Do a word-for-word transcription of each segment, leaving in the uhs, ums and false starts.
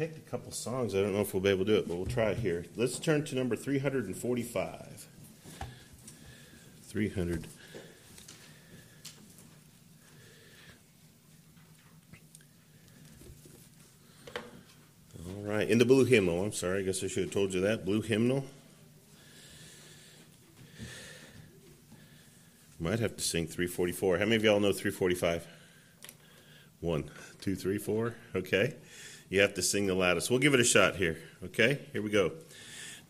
picked a couple songs. I don't know if we'll be able to do it, but we'll try it here. Let's turn to number three forty-five. three hundred. All right, in the blue hymnal. I'm sorry, I guess I should have told you that. Blue hymnal. Might have to sing three forty-four. How many of y'all know three forty-five? One, two, three, four. Okay. You have to sing the loudest. We'll give it a shot here. Okay, here we go.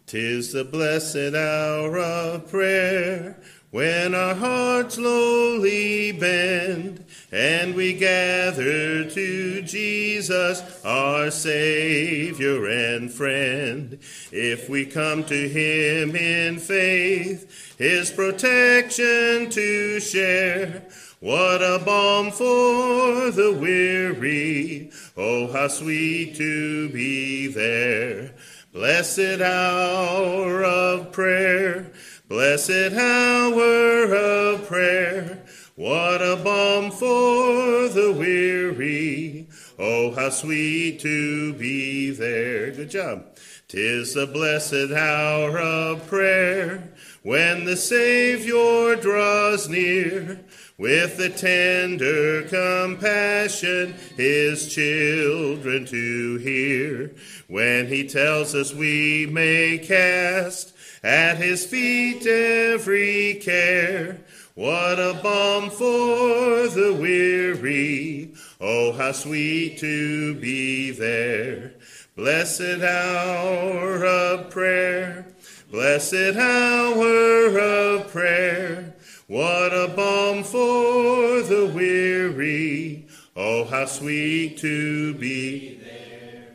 'Tis the blessed hour of prayer, when our hearts lowly bend, and we gather to Jesus, our Savior and friend. If we come to him in faith, his protection to share, what a balm for the weary, oh, how sweet to be there. Blessed hour of prayer, blessed hour of prayer, what a balm for the weary, oh, how sweet to be there. Good job. 'Tis the blessed hour of prayer, when the Savior draws near, with the tender compassion his children to hear, when he tells us we may cast at his feet every care, what a balm for the weary, oh, how sweet to be there. Blessed hour of prayer, blessed hour of prayer, what a balm for the weary, oh, how sweet to be there.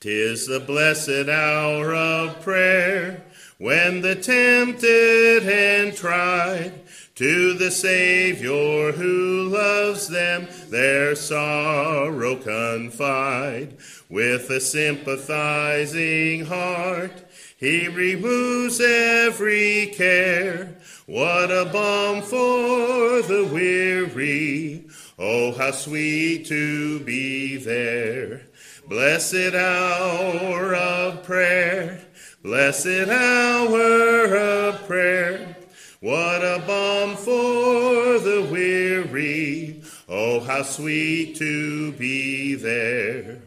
'Tis the blessed hour of prayer, when the tempted and tried, to the Savior who loves them, their sorrow confide. With a sympathizing heart, he removes every care, what a balm for the weary, oh, how sweet to be there. Blessed hour of prayer, blessed hour of prayer, what a balm for the weary, oh, how sweet to be there.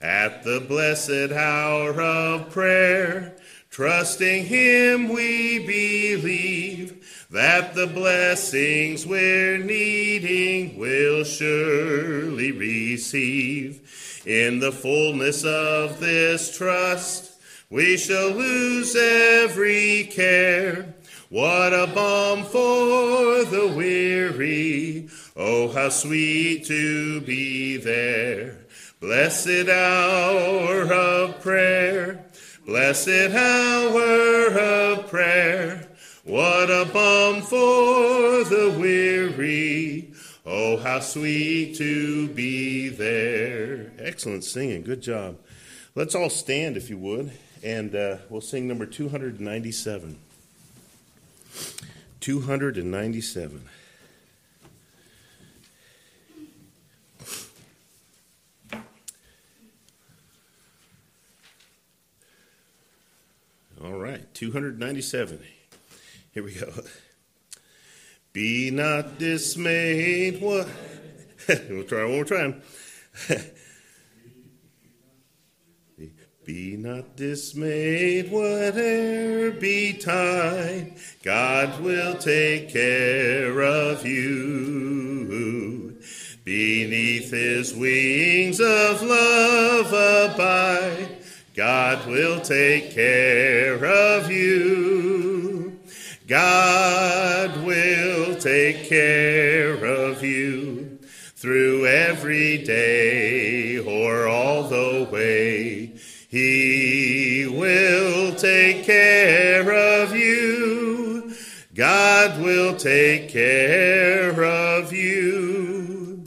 At the blessed hour of prayer, trusting him we believe that the blessings we're needing will surely receive. In the fullness of this trust, we shall lose every care. What a balm for the weary, oh, how sweet to be there. Blessed hour of prayer, blessed hour of prayer, what a balm for the weary, oh, how sweet to be there. Excellent singing, good job. Let's all stand, if you would, and uh, we'll sing number two ninety-seven. two ninety-seven. All right, two ninety-seven. Here we go. Be not dismayed. What? We'll try one more time. Be not dismayed, whate'er betide, God will take care of you. Beneath his wings of love abide, God will take care of you. God will take care of you through every day or all the way. He will take care of you. God will take care of you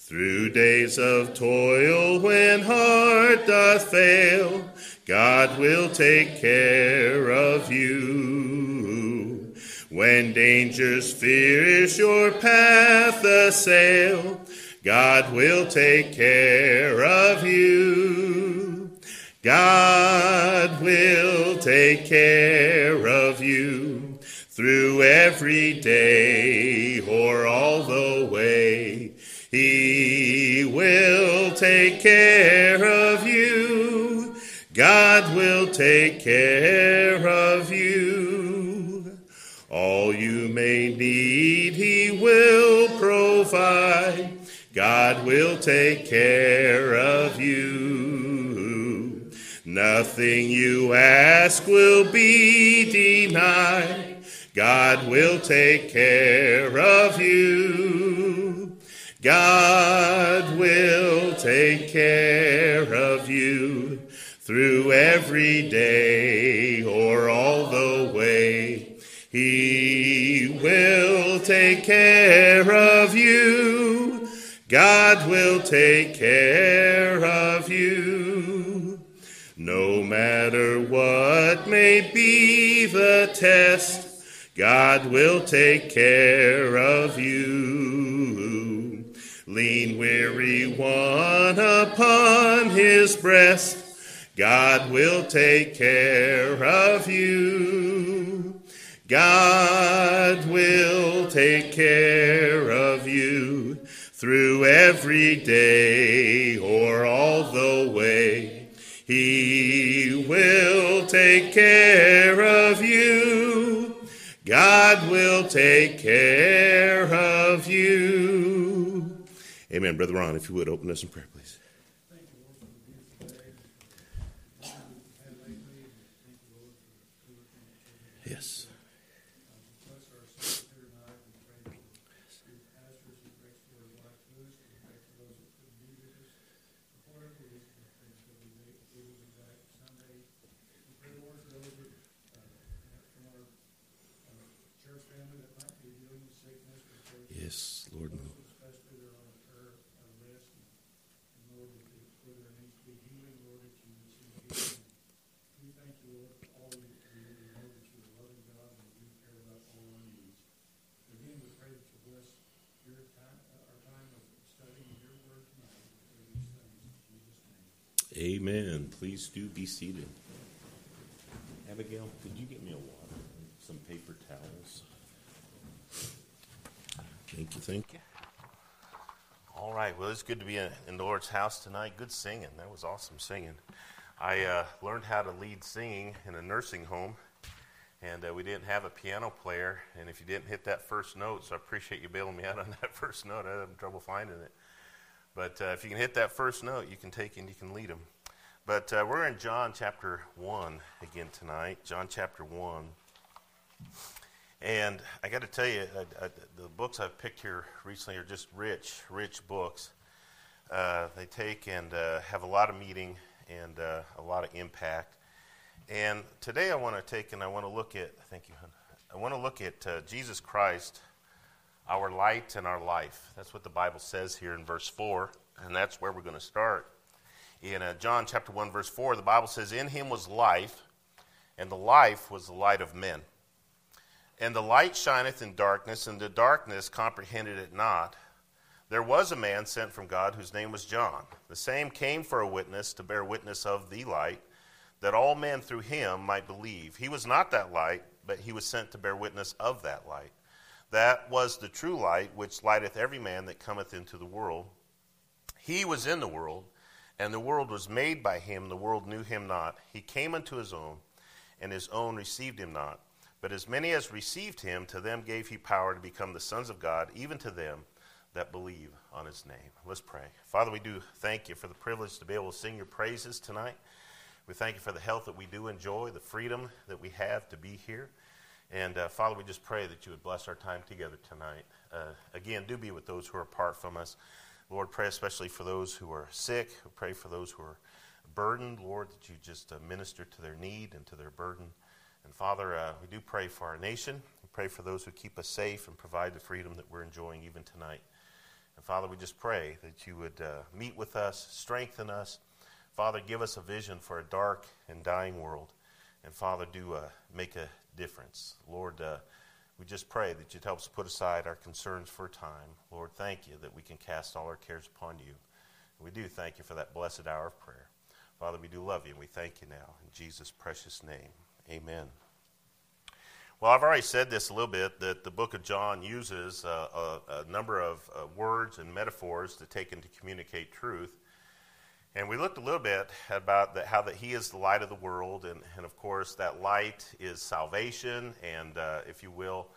through days of toil when heart doth fail. God will take care of you. When dangers fierce your path assail, God will take care of you. God will take care of you through every day or all the way. He will take care of you. God will take care of you. All you may need, He will provide. God will take care of you. Nothing you ask will be denied. God will take care of you. God will take care of you through every day or all the way. He will take care of you. God will take care of you. No matter what may be the test, God will take care of you. Lean weary one upon His breast, God will take care of you. God will take care of you through every day or all the way. He will take care of you. God will take care of you. Amen. Brother Ron, if you would, open us in prayer, please. Yes. Amen. Please do be seated. Abigail, could you get me a water and some paper towels? Thank you, thank you. All right, well, it's good to be in the Lord's house tonight. Good singing. That was awesome singing. I uh, learned how to lead singing in a nursing home, and uh, we didn't have a piano player, and if you didn't hit that first note, so I appreciate you bailing me out on that first note. I had trouble finding it. But uh, if you can hit that first note, you can take and you can lead them. But uh, we're in John chapter one again tonight, John chapter one. And I got to tell you, I, I, the books I've picked here recently are just rich, rich books. Uh, they take and uh, have a lot of meaning and uh, a lot of impact. And today I want to take and I want to look at, thank you, hon, I want to look at uh, Jesus Christ, our light and our life. That's what the Bible says here in verse four, and that's where we're going to start. In uh, John chapter one, verse four, the Bible says, "In him was life, and the life was the light of men. And the light shineth in darkness, and the darkness comprehended it not. There was a man sent from God whose name was John. The same came for a witness, to bear witness of the light, that all men through him might believe. He was not that light, but he was sent to bear witness of that light. That was the true light, which lighteth every man that cometh into the world. He was in the world, and the world was made by him. The world knew him not. He came unto his own, and his own received him not. But as many as received him, to them gave he power to become the sons of God, even to them that believe on his name." Let's pray. Father, we do thank you for the privilege to be able to sing your praises tonight. We thank you for the health that we do enjoy, the freedom that we have to be here. And, uh, Father, we just pray that you would bless our time together tonight. Uh, again, do be with those who are apart from us. Lord, pray especially for those who are sick. Pray for those who are burdened, Lord, that you just uh, minister to their need and to their burden. And, Father, uh, we do pray for our nation. We pray for those who keep us safe and provide the freedom that we're enjoying even tonight. And, Father, we just pray that you would uh, meet with us, strengthen us. Father, give us a vision for a dark and dying world. And, Father, do uh, make a difference. Lord, uh, we just pray that you'd help us put aside our concerns for a time. Lord, thank you that we can cast all our cares upon you. We do thank you for that blessed hour of prayer. Father, we do love you, and we thank you now. In Jesus' precious name, amen. Well, I've already said this a little bit, that the book of John uses uh, a, a number of uh, words and metaphors to take and to communicate truth. And we looked a little bit about that, how that he is the light of the world, and, and of course that light is salvation, and uh, if you will,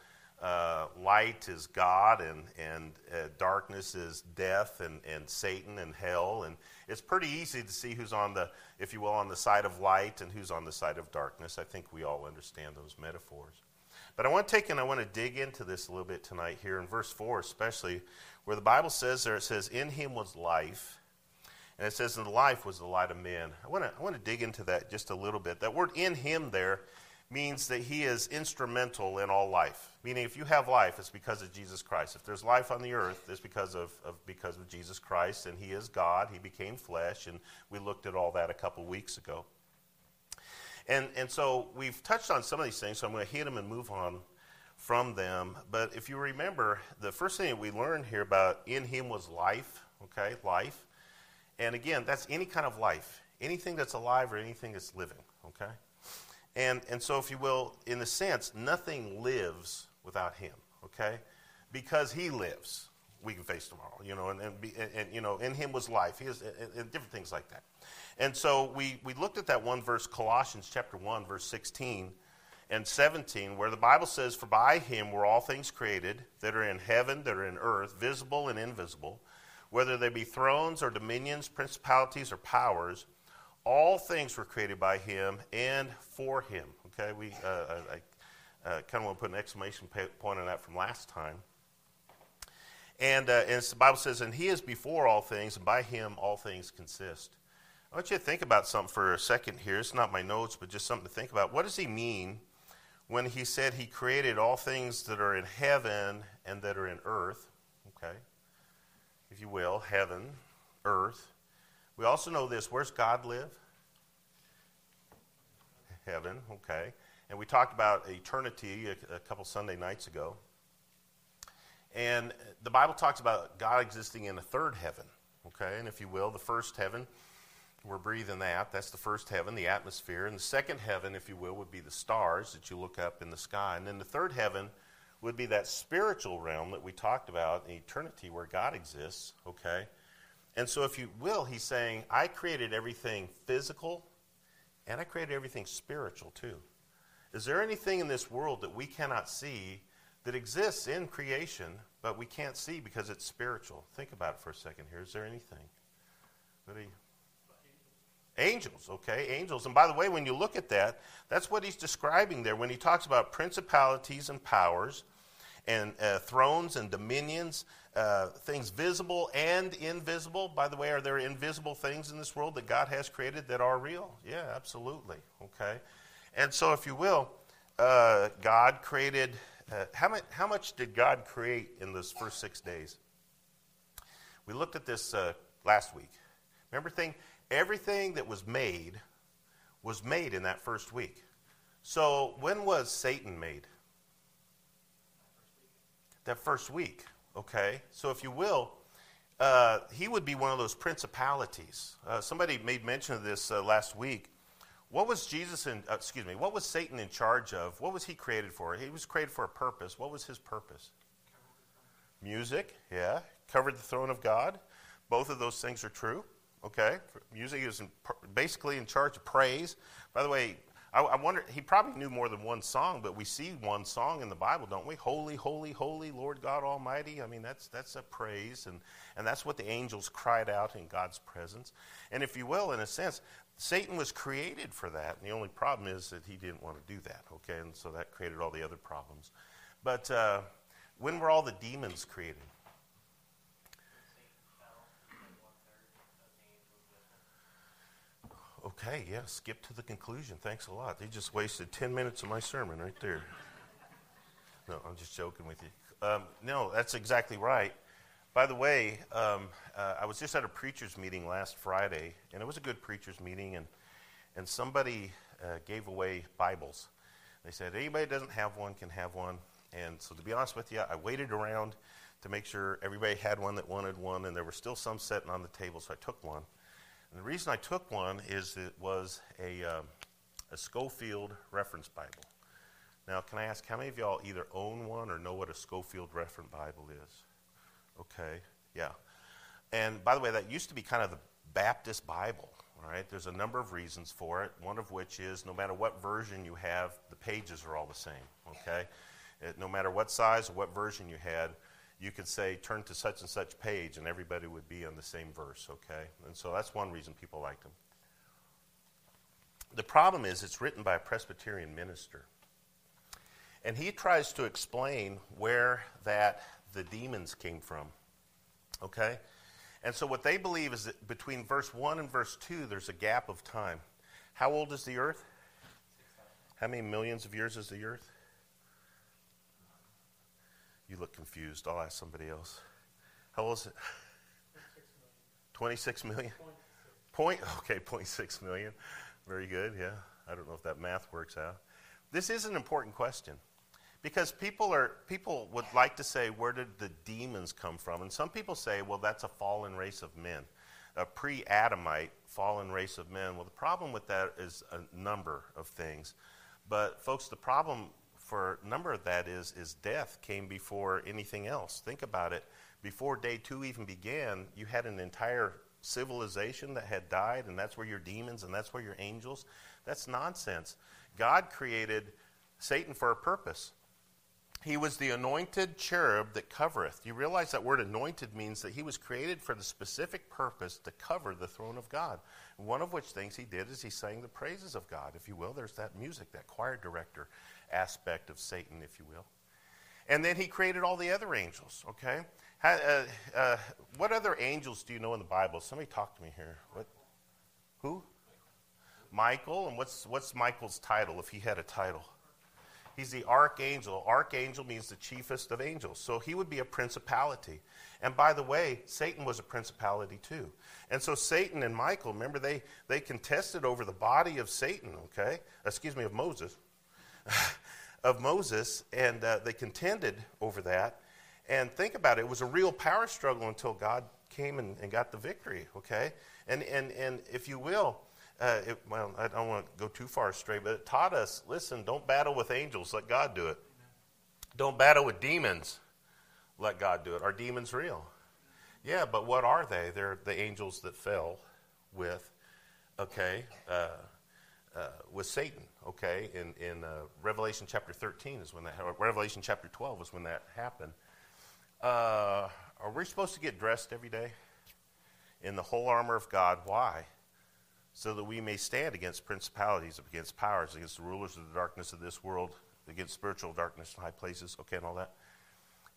uh, light is God, and, and uh, darkness is death, and, and Satan, and hell, and it's pretty easy to see who's on the, if you will, on the side of light and who's on the side of darkness. I think we all understand those metaphors. But I want to take and I want to dig into this a little bit tonight here in verse four especially, where the Bible says there, it says, in him was life. And it says, and the life was the light of men. I want to I want to dig into that just a little bit. That word in him there means that he is instrumental in all life. Meaning if you have life, it's because of Jesus Christ. If there's life on the earth, it's because of, of because of Jesus Christ, and he is God. He became flesh, and we looked at all that a couple weeks ago. And and so we've touched on some of these things, so I'm going to hit them and move on from them. But if you remember, the first thing that we learned here about in him was life, okay, life. And again, that's any kind of life, anything that's alive or anything that's living, okay? And and so if you will, in a sense, nothing lives without him, okay? Because he lives, we can face tomorrow, you know, and, and, be, and, and you know, in him was life, he is, and, and different things like that. And so we, we looked at that one verse, Colossians chapter one, verse sixteen and seventeen, where the Bible says, for by him were all things created that are in heaven, that are in earth, visible and invisible, whether they be thrones or dominions, principalities or powers, all things were created by him and for him. Okay, we uh, I, I uh, kind of want to put an exclamation point on that from last time. And, uh, and the Bible says, and he is before all things, and by him all things consist. I want you to think about something for a second here. It's not my notes, but just something to think about. What does he mean when he said he created all things that are in heaven and that are in earth? Okay. If you will, heaven, earth. We also know this. Where's God live? Heaven, okay. And we talked about eternity a, a couple Sunday nights ago. And the Bible talks about God existing in a third heaven, okay. And if you will, the first heaven, we're breathing that. That's the first heaven, the atmosphere. And the second heaven, if you will, would be the stars that you look up in the sky. And then the third heaven would be that spiritual realm that we talked about in eternity where God exists, okay? And so if you will, he's saying, I created everything physical and I created everything spiritual too. Is there anything in this world that we cannot see that exists in creation, but we can't see because it's spiritual? Think about it for a second here. Is there anything? What are you? Angels, okay, angels. And by the way, when you look at that, that's what he's describing there when he talks about principalities and powers and uh, thrones and dominions, uh, things visible and invisible. By the way, are there invisible things in this world that God has created that are real? Yeah, absolutely, okay. And so if you will, uh, God created, uh, how much, how much did God create in those first six days? We looked at this uh, last week. Remember thing? Everything that was made was made in that first week. So when was Satan made? That first week, okay? So if you will, uh, he would be one of those principalities. Uh, somebody made mention of this uh, last week. What was Jesus in, uh, excuse me, what was Satan in charge of? What was he created for? He was created for a purpose. What was his purpose? Music, yeah. Covered the throne of God. Both of those things are true. Okay, music is in, basically in charge of praise. By the way, I, I wonder, he probably knew more than one song, but we see one song in the Bible, don't we? Holy, holy, holy, Lord God Almighty. I mean, that's that's a praise, and, and that's what the angels cried out in God's presence. And if you will, in a sense, Satan was created for that, and the only problem is that he didn't want to do that, okay? And so that created all the other problems. But uh, when were all the demons created? Okay, yeah, skip to the conclusion. Thanks a lot. They just wasted ten minutes of my sermon right there. No, I'm just joking with you. Um, no, that's exactly right. By the way, um, uh, I was just at a preacher's meeting last Friday, and it was a good preacher's meeting, and, and somebody uh, gave away Bibles. They said, anybody that doesn't have one can have one. And so to be honest with you, I waited around to make sure everybody had one that wanted one, and there were still some sitting on the table, so I took one. And the reason I took one is it was a, uh, a Scofield Reference Bible. Now, can I ask how many of y'all either own one or know what a Scofield Reference Bible is? Okay, yeah. And by the way, that used to be kind of the Baptist Bible, all right? There's a number of reasons for it, one of which is no matter what version you have, the pages are all the same, okay? It, no matter what size or what version you had, you could say, turn to such and such page, and everybody would be on the same verse, okay? And so that's one reason people like them. The problem is it's written by a Presbyterian minister. And he tries to explain where that the demons came from, okay? And so what they believe is that between verse one and verse two, there's a gap of time. How old is the earth? How many millions of years is the earth? You look confused. I'll ask somebody else. How old is it? twenty-six million. twenty-six million? Point, okay, zero point six million. Very good, yeah. I don't know if that math works out. This is an important question because people are people would like to say, where did the demons come from? And some people say, well, that's a fallen race of men, a pre-Adamite fallen race of men. Well, the problem with that is a number of things. But, folks, the problem for a number of that is, is death came before anything else. Think about it. Before day two even began, you had an entire civilization that had died, and that's where your demons and that's where your angels. That's nonsense. God created Satan for a purpose. He was the anointed cherub that covereth. You realize that word anointed means that he was created for the specific purpose to cover the throne of God. One of which things he did is he sang the praises of God, if you will. There's that music, that choir director aspect of Satan, if you will. And then he created all the other angels, okay? How, uh, uh, what other angels do you know in the Bible? Somebody talk to me here. What? Who? Michael, and what's what's Michael's title if he had a title? He's the archangel. Archangel means the chiefest of angels. So he would be a principality. And by the way, Satan was a principality too. And so Satan and Michael, remember they, they contested over the body of Satan, okay? Excuse me, of Moses. of Moses, and uh, they contended over that. And think about it, it was a real power struggle until God came and, and got the victory, okay? And, and, and if you will, Uh, it, well, I don't want to go too far astray, but it taught us, listen, don't battle with angels. Let God do it. Don't battle with demons. Let God do it. Are demons real? Yeah, but what are they? They're the angels that fell with, okay, uh, uh, with Satan, okay? In, in uh, Revelation chapter thirteen is when that, Revelation chapter twelve is when that happened. Uh, are we supposed to get dressed every day in the whole armor of God? Why? So that we may stand against principalities, against powers, against the rulers of the darkness of this world, against spiritual darkness in high places, okay, and all that.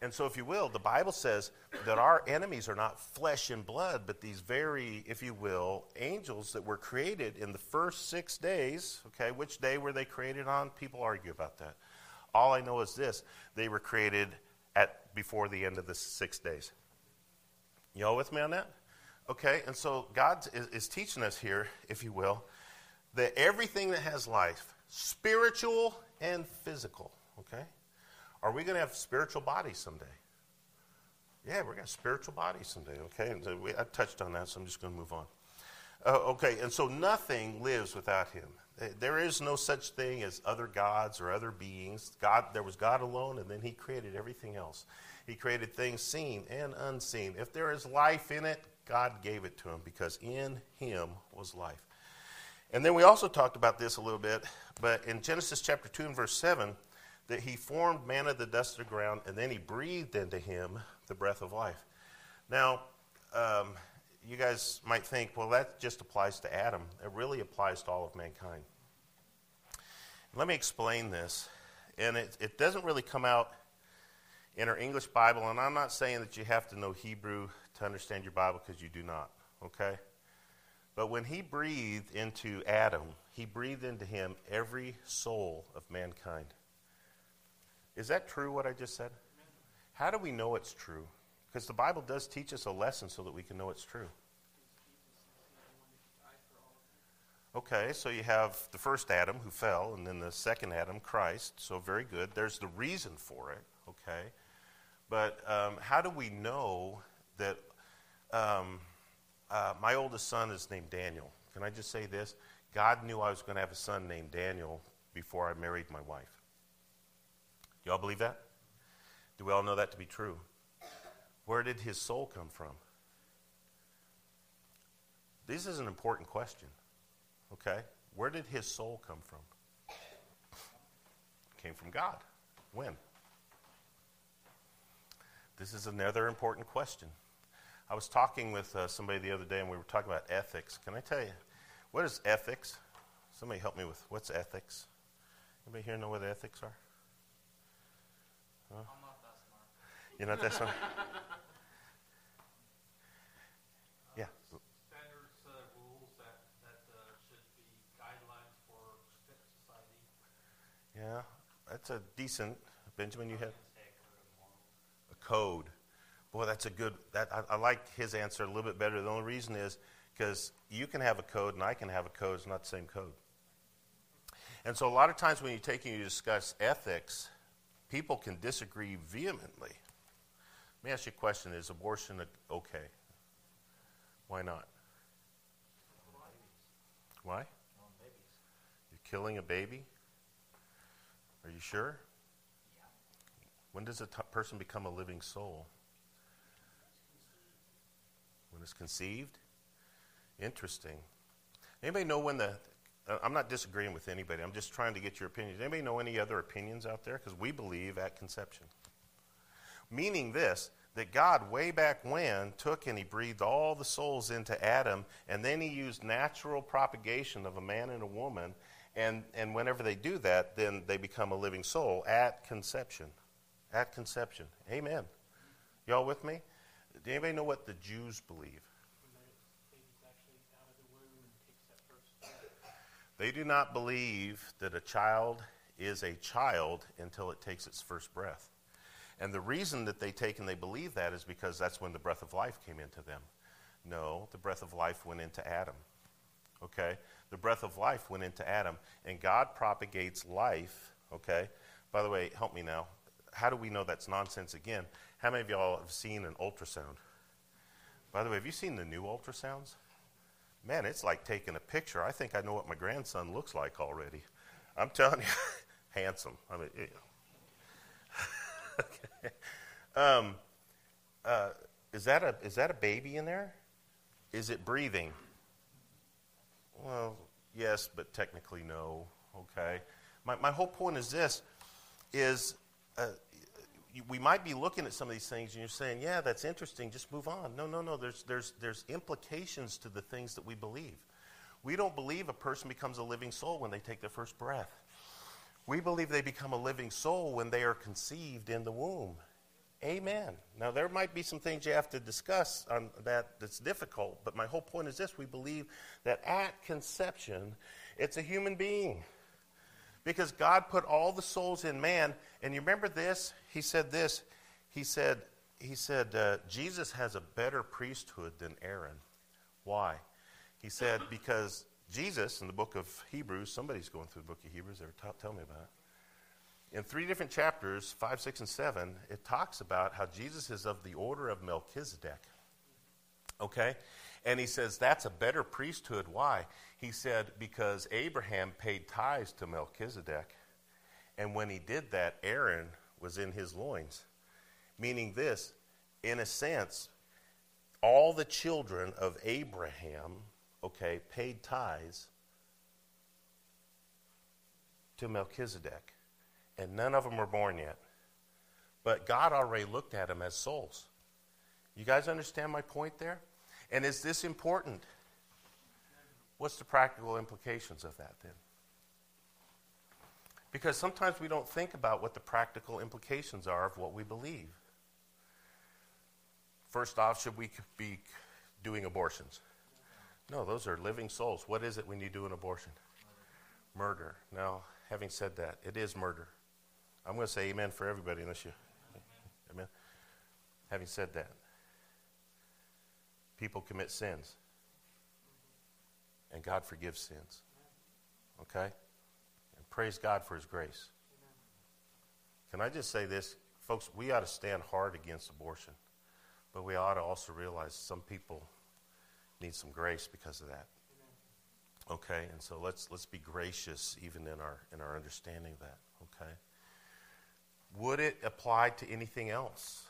And so if you will, the Bible says that our enemies are not flesh and blood, but these very, if you will, angels that were created in the first six days, okay, which day were they created on? People argue about that. All I know is this, they were created at before the end of the six days. You all with me on that? Okay, and so God is, is teaching us here, if you will, that everything that has life, spiritual and physical, okay? Are we going to have spiritual bodies someday? Yeah, we're going to have spiritual bodies someday, okay? And so we, I touched on that, so I'm just going to move on. Uh, okay, and so nothing lives without him. There is no such thing as other gods or other beings. God, there was God alone, and then he created everything else. He created things seen and unseen. If there is life in it, God gave it to him because in him was life. And then we also talked about this a little bit, but in Genesis chapter two and verse seven, that he formed man of the dust of the ground and then he breathed into him the breath of life. Now, um, you guys might think, well, that just applies to Adam. It really applies to all of mankind. Let me explain this. And it, it doesn't really come out in our English Bible, and I'm not saying that you have to know Hebrew to understand your Bible because you do not, okay? But when he breathed into Adam, he breathed into him every soul of mankind. Is that true, what I just said? How do we know it's true? Because the Bible does teach us a lesson so that we can know it's true. Okay, so you have the first Adam who fell, and then the second Adam, Christ, so very good. There's the reason for it, okay? But um, how do we know that um, Uh, my oldest son is named Daniel. Can I just say this? God knew I was going to have a son named Daniel before I married my wife. Do y'all believe that? Do we all know that to be true? Where did his soul come from? This is an important question, okay? Where did his soul come from? It came from God. When? This is another important question. I was talking with uh, somebody the other day, and we were talking about ethics. Can I tell you, what is ethics? Somebody help me with, what's ethics? Anybody here know what ethics are? Huh? I'm not that smart. You're not that smart? Yeah. Standards, uh, rules that, that uh, should be guidelines for society. Yeah, that's a decent, Benjamin, you had? A code. Boy, that's a good, that, I, I like his answer a little bit better. The only reason is because you can have a code and I can have a code. It's not the same code. And so a lot of times when you take and you discuss ethics, people can disagree vehemently. Let me ask you a question. Is abortion okay? Why not? Why? You're killing a baby? Are you sure? When does a t- person become a living soul? When it's conceived? Interesting. Anybody know when the, uh, I'm not disagreeing with anybody. I'm just trying to get your opinion. Does anybody know any other opinions out there? Because we believe at conception. Meaning this, that God way back when took and he breathed all the souls into Adam, and then he used natural propagation of a man and a woman, and, and whenever they do that, then they become a living soul at conception. At conception. Amen. Y'all with me? Does anybody know what the Jews believe? They do not believe that a child is a child until it takes its first breath. And the reason that they take and they believe that is because that's when the breath of life came into them. No, the breath of life went into Adam. Okay? The breath of life went into Adam. And God propagates life. Okay? By the way, help me now. How do we know that's nonsense again? How many of y'all have seen an ultrasound? By the way, have you seen the new ultrasounds? Man, it's like taking a picture. I think I know what my grandson looks like already. I'm telling you, handsome. I mean, it, okay. um, uh, is that a is that a baby in there? Is it breathing? Well, yes, but technically no. Okay. My my whole point is this: is uh, we might be looking at some of these things and you're saying, yeah, that's interesting, just move on. No, no, no, there's, there's, there's implications to the things that we believe. We don't believe a person becomes a living soul when they take their first breath. We believe they become a living soul when they are conceived in the womb. Amen. Now, there might be some things you have to discuss on that that's difficult, but my whole point is this. We believe that at conception, it's a human being. Because God put all the souls in man. And you remember this? He said this. He said, he said uh, Jesus has a better priesthood than Aaron. Why? He said, because Jesus, in the book of Hebrews, somebody's going through the book of Hebrews, they were t- telling me about it. In three different chapters, five, six, and seven, it talks about how Jesus is of the order of Melchizedek. Okay? And he says, that's a better priesthood. Why? He said, because Abraham paid tithes to Melchizedek. And when he did that, Aaron was in his loins. Meaning this, in a sense, all the children of Abraham, okay, paid tithes to Melchizedek. And none of them were born yet. But God already looked at them as souls. You guys understand my point there? And is this important? What's the practical implications of that then? Because sometimes we don't think about what the practical implications are of what we believe. First off, should we be doing abortions? No, those are living souls. What is it when you do an abortion? Murder. Now, having said that, it is murder. I'm going to say amen for everybody unless you... Amen. Having said that, people commit sins. And God forgives sins. Okay? And praise God for his grace. Can I just say this? Folks, we ought to stand hard against abortion. But we ought to also realize some people need some grace because of that. Amen. Okay, and so let's let's be gracious even in our in our understanding of that. Okay. Would it apply to anything else?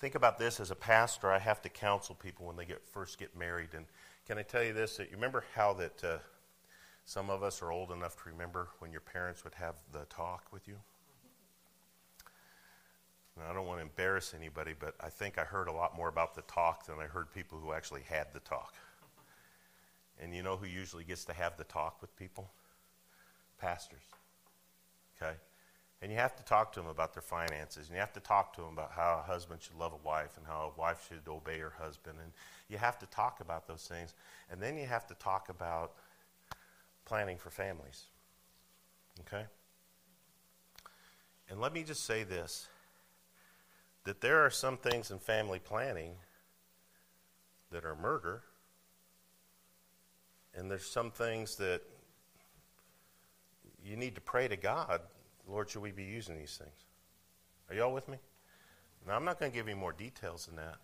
Think about this. As a pastor, I have to counsel people when they get first get married. And can I tell you this? That you remember how that uh, some of us are old enough to remember when your parents would have the talk with you? Now, I don't want to embarrass anybody, but I think I heard a lot more about the talk than I heard people who actually had the talk. And you know who usually gets to have the talk with people? Pastors. Okay? And you have to talk to them about their finances, and you have to talk to them about how a husband should love a wife and how a wife should obey her husband. And you have to talk about those things. And then you have to talk about planning for families. Okay? And let me just say this, that there are some things in family planning that are murder, and there's some things that you need to pray to God, Lord, should we be using these things? Are y'all with me? Now, I'm not going to give you more details than that,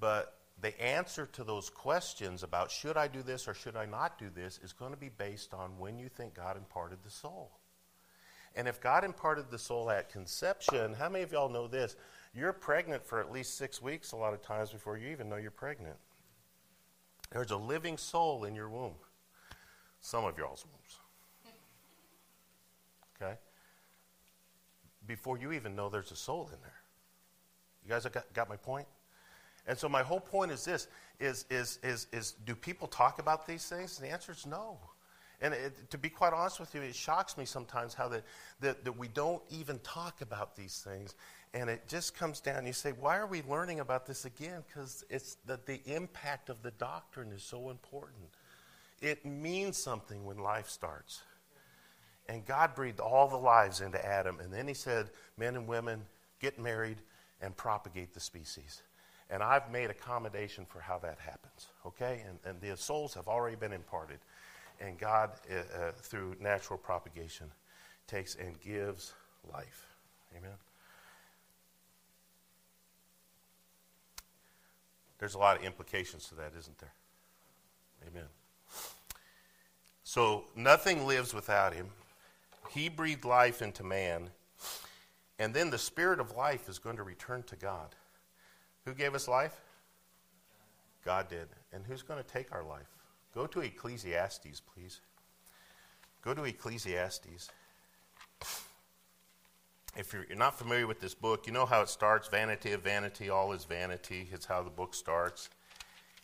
but the answer to those questions about should I do this or should I not do this is going to be based on when you think God imparted the soul. And if God imparted the soul at conception, how many of y'all know this? You're pregnant for at least six weeks a lot of times before you even know you're pregnant. There's a living soul in your womb. Some of y'all's wombs. Okay? Before you even know there's a soul in there. You guys got, got my point? And so my whole point is this, is, is, is, is do people talk about these things? And the answer is no. And it, to be quite honest with you, it shocks me sometimes how that, that, that we don't even talk about these things. And it just comes down, you say, why are we learning about this again? Because it's that the impact of the doctrine is so important. It means something when life starts. And God breathed all the lives into Adam. And then he said, men and women, get married and propagate the species. And I've made accommodation for how that happens, okay? And, and the souls have already been imparted. And God, uh, through natural propagation, takes and gives life. Amen? There's a lot of implications to that, isn't there? Amen. So nothing lives without him. He breathed life into man. And then the spirit of life is going to return to God. Who gave us life? God did. And who's going to take our life? Go to Ecclesiastes, please. Go to Ecclesiastes. If you're not familiar with this book, you know how it starts, vanity of vanity, all is vanity. It's how the book starts.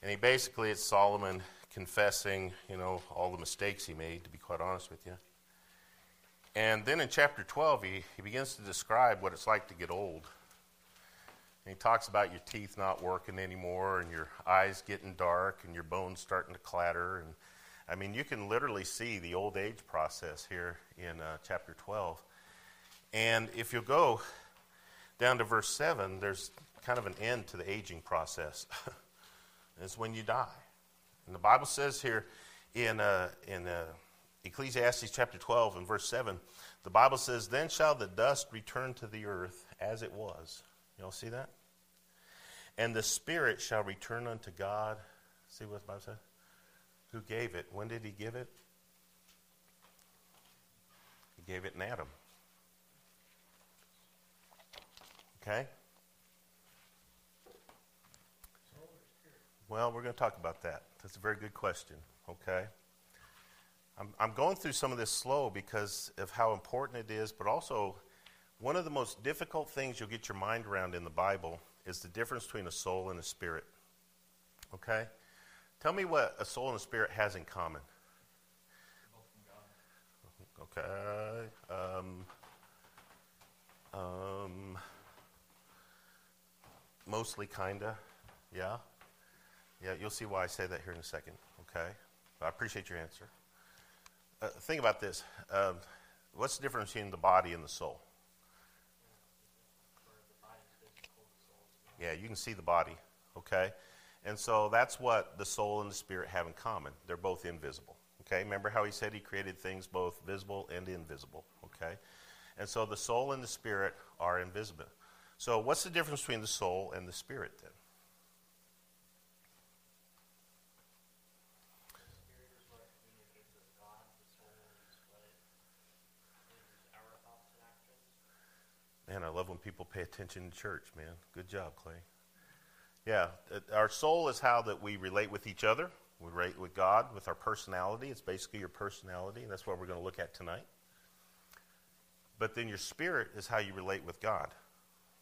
And he basically, it's Solomon confessing, you know, all the mistakes he made, to be quite honest with you. And then in chapter twelve, he, he begins to describe what it's like to get old. And he talks about your teeth not working anymore and your eyes getting dark and your bones starting to clatter. And I mean, you can literally see the old age process here in uh, chapter twelve. And if you go down to verse seven, there's kind of an end to the aging process. It's when you die. And the Bible says here in uh, in uh, Ecclesiastes chapter twelve and verse seven, the Bible says, "Then shall the dust return to the earth as it was." Y'all see that? "And the spirit shall return unto God." See what the Bible says? Who gave it? When did he give it? He gave it in Adam. Okay? Well, we're going to talk about that. That's a very good question. Okay? I'm, I'm going through some of this slow because of how important it is, but also one of the most difficult things you'll get your mind around in the Bible is the difference between a soul and a spirit. Okay? Tell me what a soul and a spirit has in common. Okay. Um, um, mostly, kinda. Yeah? Yeah, you'll see why I say that here in a second. Okay? I appreciate your answer. Uh, think about this. Um, what's the difference between the body and the soul? Yeah, you can see the body, okay? And so that's what the soul and the spirit have in common. They're both invisible, okay? Remember how he said he created things both visible and invisible, okay? And so the soul and the spirit are invisible. So what's the difference between the soul and the spirit then? Man, I love when people pay attention to church, man. Good job, Clay. Yeah, our soul is how that we relate with each other. We relate with God, with our personality. It's basically your personality, and that's what we're going to look at tonight. But then your spirit is how you relate with God,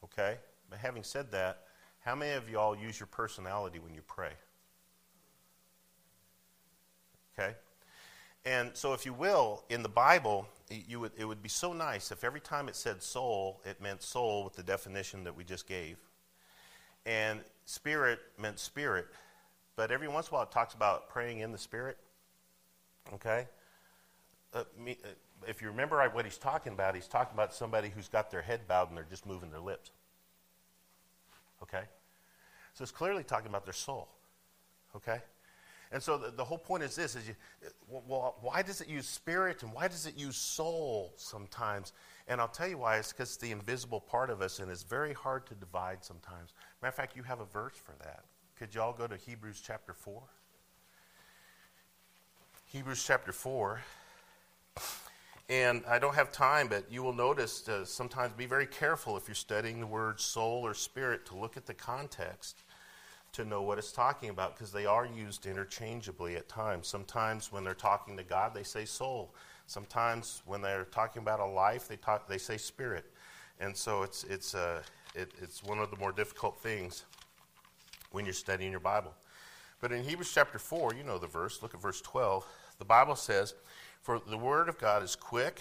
okay? But having said that, how many of y'all use your personality when you pray? Okay? And so if you will, in the Bible, you would, it would be so nice if every time it said soul, it meant soul with the definition that we just gave. And spirit meant spirit. But every once in a while it talks about praying in the spirit. Okay? Uh, me, uh, if you remember what he's talking about, he's talking about somebody who's got their head bowed and they're just moving their lips. Okay? So it's clearly talking about their soul. Okay? And so the, the whole point is this, is you, well, why does it use spirit and why does it use soul sometimes? And I'll tell you why. It's because it's the invisible part of us, and it's very hard to divide sometimes. Matter of fact, you have a verse for that. Could you all go to Hebrews chapter four? Hebrews chapter four. And I don't have time, but you will notice uh, sometimes be very careful if you're studying the word soul or spirit to look at the context to know what it's talking about, because they are used interchangeably at times. Sometimes when they're talking to God, they say soul. Sometimes when they're talking about a life, they talk they say spirit. And so it's it's uh, it, it's one of the more difficult things when you're studying your Bible. But in Hebrews chapter four, you know the verse. Look at verse twelve. The Bible says, "For the word of God is quick."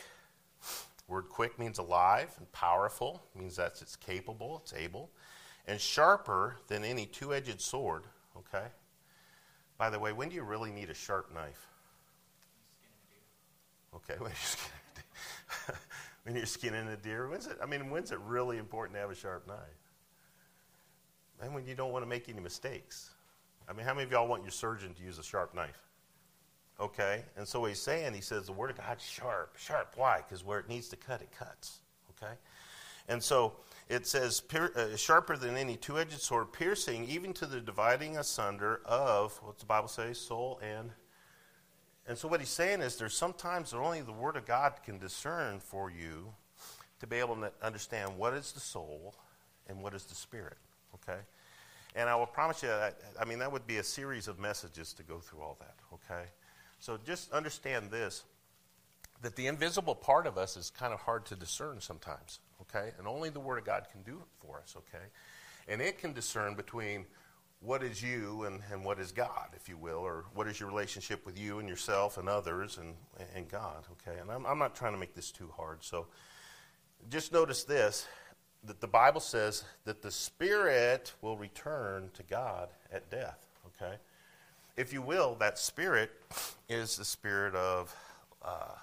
The word "quick" means alive and powerful. It means that it's capable, it's able. And sharper than any two-edged sword, okay? By the way, when do you really need a sharp knife? Okay, when you're skinning a deer. When you're skinning a deer, when's it, I mean, when's it really important to have a sharp knife? And when you don't want to make any mistakes. I mean, how many of y'all want your surgeon to use a sharp knife? Okay, and so what he's saying, he says, the word of God's sharp. Sharp, why? Because where it needs to cut, it cuts, okay? And so it says, sharper than any two-edged sword, piercing even to the dividing asunder of, what's the Bible say, soul and... And so what he's saying is there's sometimes only the Word of God can discern for you to be able to understand what is the soul and what is the spirit, okay? And I will promise you, that, I mean, that would be a series of messages to go through all that, okay? So just understand this, that the invisible part of us is kind of hard to discern sometimes. Okay, and only the Word of God can do it for us, okay? And it can discern between what is you and, and what is God, if you will, or what is your relationship with you and yourself and others and, and God, okay? And I'm, I'm not trying to make this too hard, so just notice this, that the Bible says that the Spirit will return to God at death, okay? If you will, that Spirit is the Spirit of uh,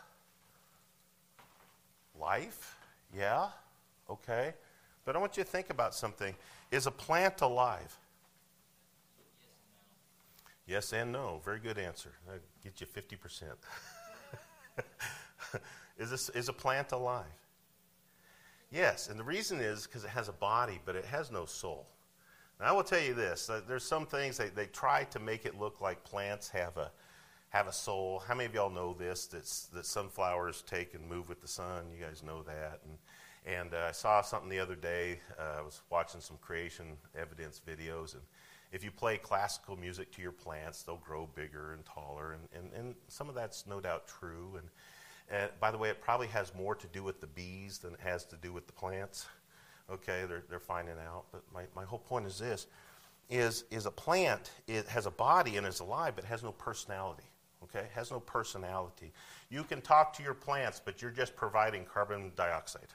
life, yeah? Okay, but I want you to think about something. Is a plant alive? Yes and no. Yes and no. Very good answer. That'll get you fifty percent. Is this, is a plant alive? Yes, and the reason is because it has a body, but it has no soul. And I will tell you this. Uh, there's some things that they try to make it look like plants have a have a soul. How many of y'all know this, that's, that sunflowers take and move with the sun? You guys know that. And And uh, I saw something the other day. Uh, I was watching some creation evidence videos. And if you play classical music to your plants, they'll grow bigger and taller. And, and, and some of that's no doubt true. And, and by the way, it probably has more to do with the bees than it has to do with the plants. Okay, they're, they're finding out. But my, my whole point is this, is, is a plant, it has a body and is alive, but it has no personality. Okay, it has no personality. You can talk to your plants, but you're just providing carbon dioxide.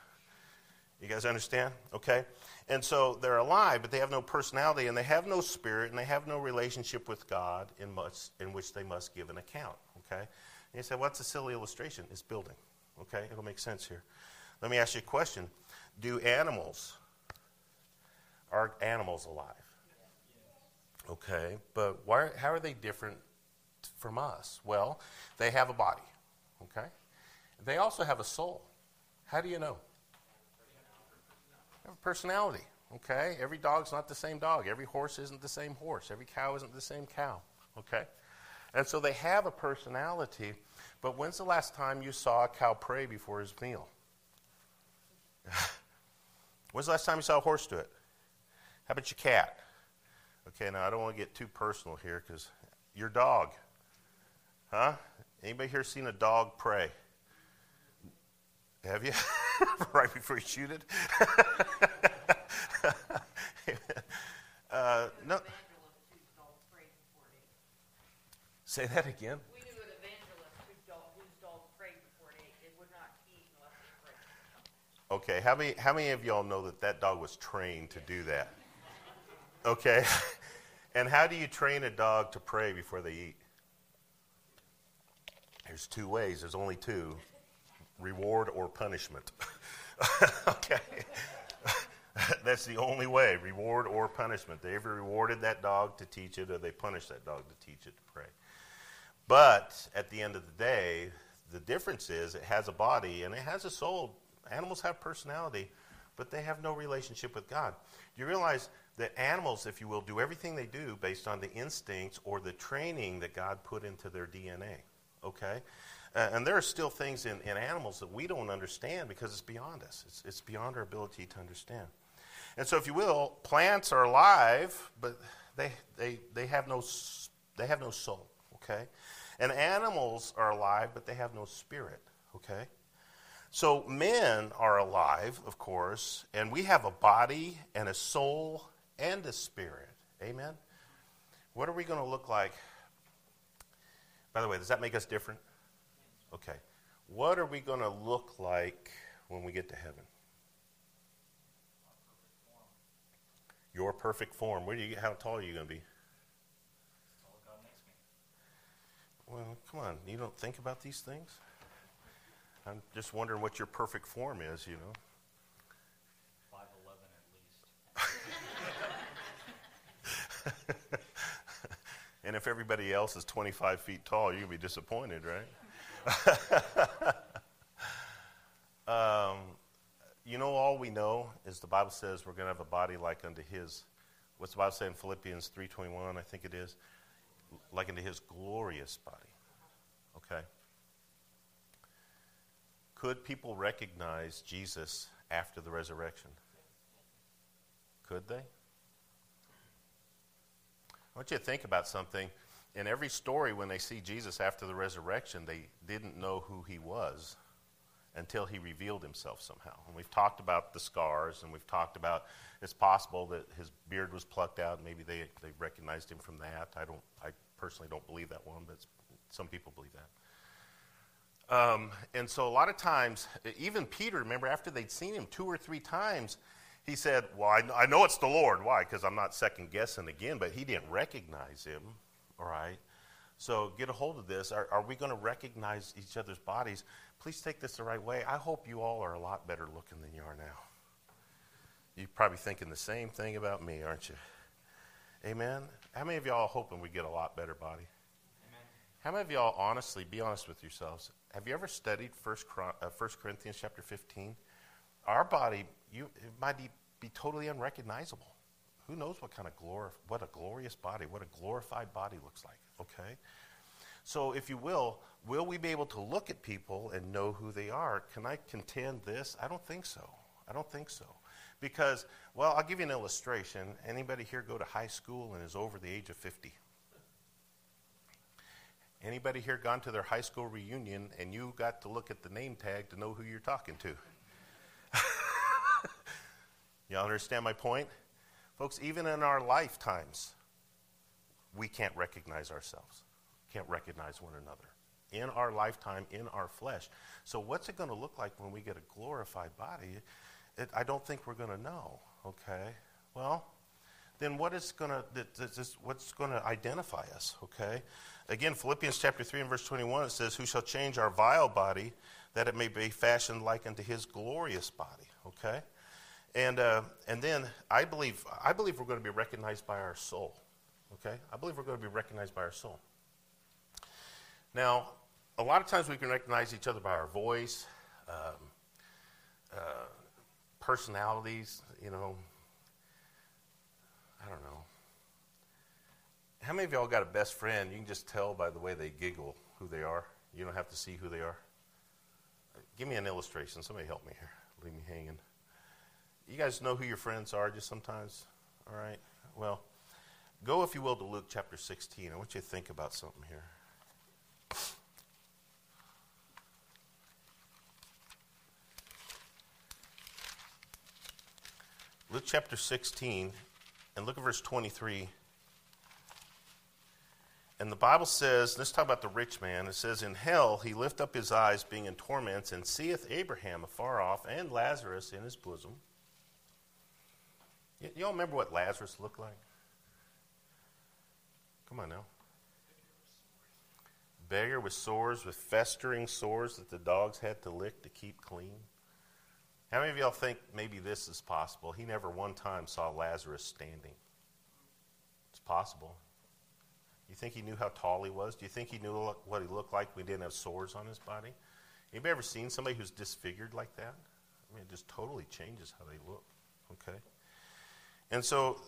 You guys understand? Okay? And so they're alive, but they have no personality, and they have no spirit, and they have no relationship with God in, must, in which they must give an account. Okay? And you say, what's a silly illustration? It's building. Okay? It'll make sense here. Let me ask you a question. Do animals, are animals alive? Okay, but why? How are they different from us? Well, they have a body. Okay? They also have a soul. How do you know? Personality, okay? Every dog's not the same dog. Every horse isn't the same horse. Every cow isn't the same cow, okay? And so they have a personality, but when's the last time you saw a cow pray before his meal? When's the last time you saw a horse do it? How about your cat? Okay, now I don't want to get too personal here because your dog, huh? Anybody here seen a dog pray? Have you? Right before you shoot it? uh, no. Say that again. We knew an evangelist whose dog, whose dog prayed before it ate. It would not eat unless it prayed. Okay, how many, how many of y'all know that that dog was trained to do that? Okay, and how do you train a dog to pray before they eat? There's two ways. There's only two, reward or punishment. Okay, that's the only way, reward or punishment. They either rewarded that dog to teach it or they punished that dog to teach it to pray. But at the end of the day, the difference is it has a body and it has a soul. Animals have personality, but they have no relationship with God. Do you realize that animals, if you will, do everything they do based on the instincts or the training that God put into their D N A, okay? Uh, and there are still things in, in animals that we don't understand because it's beyond us. It's, it's beyond our ability to understand. And so, if you will, plants are alive, but they they they have no they have no soul, okay? And animals are alive, but they have no spirit, okay? So men are alive, of course, and we have a body and a soul and a spirit. Amen? What are we going to look like? By the way, does that make us different? Okay. What are we going to look like when we get to heaven? Your perfect form. Where do you, how tall are you going to be? Well, come on. You don't think about these things? I'm just wondering what your perfect form is, you know. five eleven at least. And if everybody else is twenty-five feet tall, you'll be disappointed, right? um, you know, all we know is the Bible says we're going to have a body like unto his. What's the Bible say in Philippians three twenty-one, I think it is? Like unto his glorious body. Okay. Could people recognize Jesus after the resurrection? Could they? I want you to think about something. In every story, when they see Jesus after the resurrection, they didn't know who he was until he revealed himself somehow. And we've talked about the scars, and we've talked about it's possible that his beard was plucked out. Maybe they, they recognized him from that. I don't. I personally don't believe that one, but some people believe that. Um, and so a lot of times, even Peter, remember, after they'd seen him two or three times, he said, well, I, I know it's the Lord. Why? Because I'm not second-guessing again, but he didn't recognize him, all right? So get a hold of this. Are, are we going to recognize each other's bodies? Please take this the right way. I hope you all are a lot better looking than you are now. You're probably thinking the same thing about me, aren't you? Amen? How many of y'all are hoping we get a lot better body? Amen. How many of y'all, honestly, be honest with yourselves, have you ever studied First Corinthians chapter fifteen? Our body, you, it might be, be totally unrecognizable. Who knows what kind of glor, what a glorious body, what a glorified body looks like, okay? So if you will, will we be able to look at people and know who they are? Can I contend this? I don't think so. I don't think so. Because, well, I'll give you an illustration. Anybody here go to high school and is over the age of fifty? Anybody here gone to their high school reunion and you got to look at the name tag to know who you're talking to? Y'all understand my point? Folks, even in our lifetimes, we can't recognize ourselves, can't recognize one another. In our lifetime, in our flesh. So what's it going to look like when we get a glorified body? It, I don't think we're going to know, okay? Well, then what is going to, what's going to identify us, okay? Again, Philippians chapter three and verse twenty-one, it says, who shall change our vile body, that it may be fashioned like unto his glorious body, okay? And uh, and then I believe, I believe we're going to be recognized by our soul, okay? I believe we're going to be recognized by our soul. Now, a lot of times we can recognize each other by our voice, um, uh, personalities, you know, I don't know. How many of y'all got a best friend? You can just tell by the way they giggle who they are. You don't have to see who they are. Give me an illustration. Somebody help me here. Leave me hanging. You guys know who your friends are just sometimes? All right. Well, go, if you will, to Luke chapter sixteen. I want you to think about something here. Luke chapter sixteen, and look at verse twenty-three. And the Bible says, let's talk about the rich man. It says, in hell he lift up his eyes, being in torments, and seeth Abraham afar off, and Lazarus in his bosom. Y- y'all remember what Lazarus looked like? Come on now. Beggar with sores, with festering sores that the dogs had to lick to keep clean. How many of y'all think maybe this is possible? He never one time saw Lazarus standing. It's possible. You think he knew how tall he was? Do you think he knew what he looked like when he didn't have sores on his body? Anybody ever seen somebody who's disfigured like that? I mean, it just totally changes how they look, okay? And so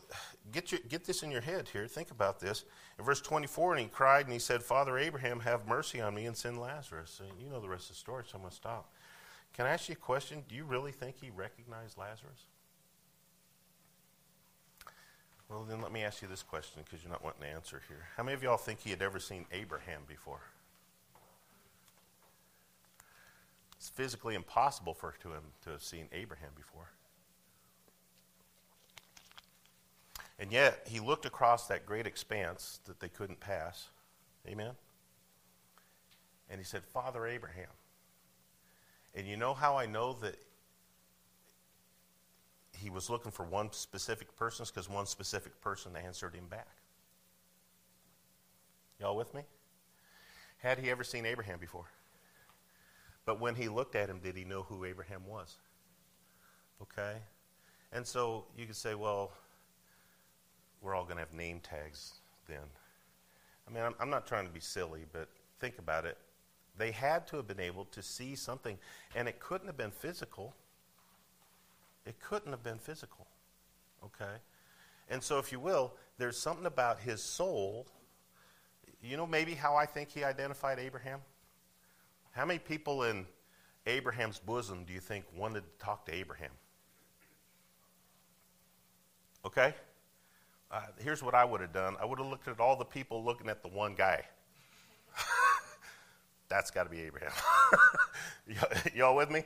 get your, get this in your head here. Think about this. In verse twenty-four, and he cried and he said, Father Abraham, have mercy on me and send Lazarus. And you know the rest of the story, so I'm going to stop. Can I ask you a question? Do you really think he recognized Lazarus? Well, then let me ask you this question, because you're not wanting to answer here. How many of y'all think he had ever seen Abraham before? It's physically impossible for to him to have seen Abraham before. And yet, he looked across that great expanse that they couldn't pass. Amen? And he said, Father Abraham. And you know how I know that he was looking for one specific person? Because one specific person answered him back. Y'all with me? Had he ever seen Abraham before? But when he looked at him, did he know who Abraham was? Okay? And so you could say, well, we're all going to have name tags then. I mean, I'm, I'm not trying to be silly, but think about it. They had to have been able to see something, and it couldn't have been physical. It couldn't have been physical, okay? And so, if you will, there's something about his soul. You know maybe how I think he identified Abraham? How many people in Abraham's bosom do you think wanted to talk to Abraham? Okay? Uh, here's what I would have done. I would have looked at all the people looking at the one guy. That's got to be Abraham. Y'all with me?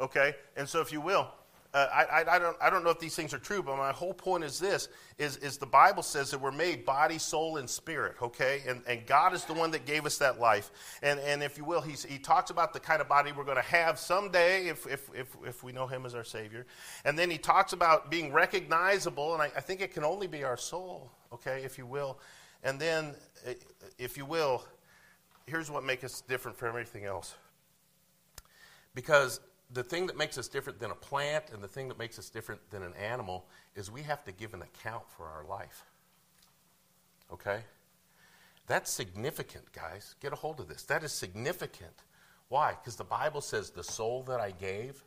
Okay. And so, if you will, uh, I, I, I don't, I don't know if these things are true, but my whole point is this: is, is the Bible says that we're made body, soul, and spirit. Okay, and and God is the one that gave us that life. And and if you will, he's, he talks about the kind of body we're going to have someday, if if if if we know Him as our Savior. And then He talks about being recognizable, and I, I think it can only be our soul. Okay, if you will. And then, if you will. Here's what makes us different from everything else. Because the thing that makes us different than a plant and the thing that makes us different than an animal is we have to give an account for our life. Okay? That's significant, guys. Get a hold of this. That is significant. Why? Because the Bible says the soul that I gave,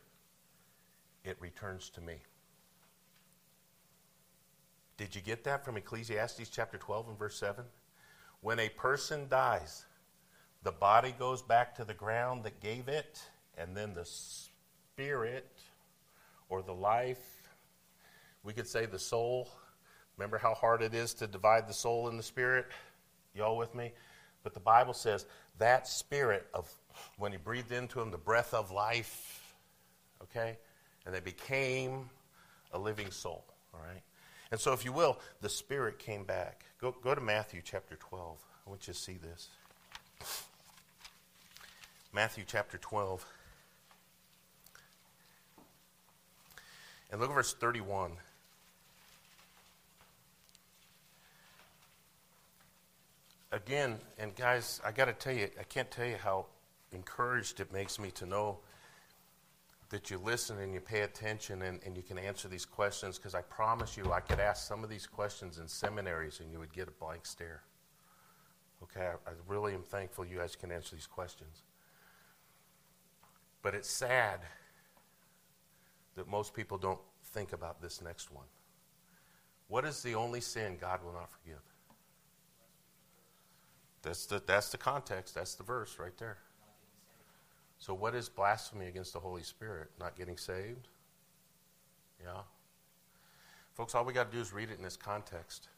it returns to me. Did you get that from Ecclesiastes chapter twelve and verse seven? When a person dies, the body goes back to the ground that gave it, and then the spirit, or the life, we could say the soul. Remember how hard it is to divide the soul and the spirit? Y'all with me? But the Bible says that spirit of, when he breathed into him the breath of life, okay? And they became a living soul, all right? And so if you will, the spirit came back. Go, go to Matthew chapter twelve. I want you to see this. Matthew chapter twelve. And look at verse thirty-one. Again, and guys, I got to tell you, I can't tell you how encouraged it makes me to know that you listen and you pay attention and, and you can answer these questions, because I promise you I could ask some of these questions in seminaries and you would get a blank stare. Okay, I, I really am thankful you guys can answer these questions. But it's sad that most people don't think about this next one. What is the only sin God will not forgive? That's the, that's the context. That's the verse right there. So what is blasphemy against the Holy Spirit? Not getting saved? Yeah. Folks, all we got to do is read it in this context.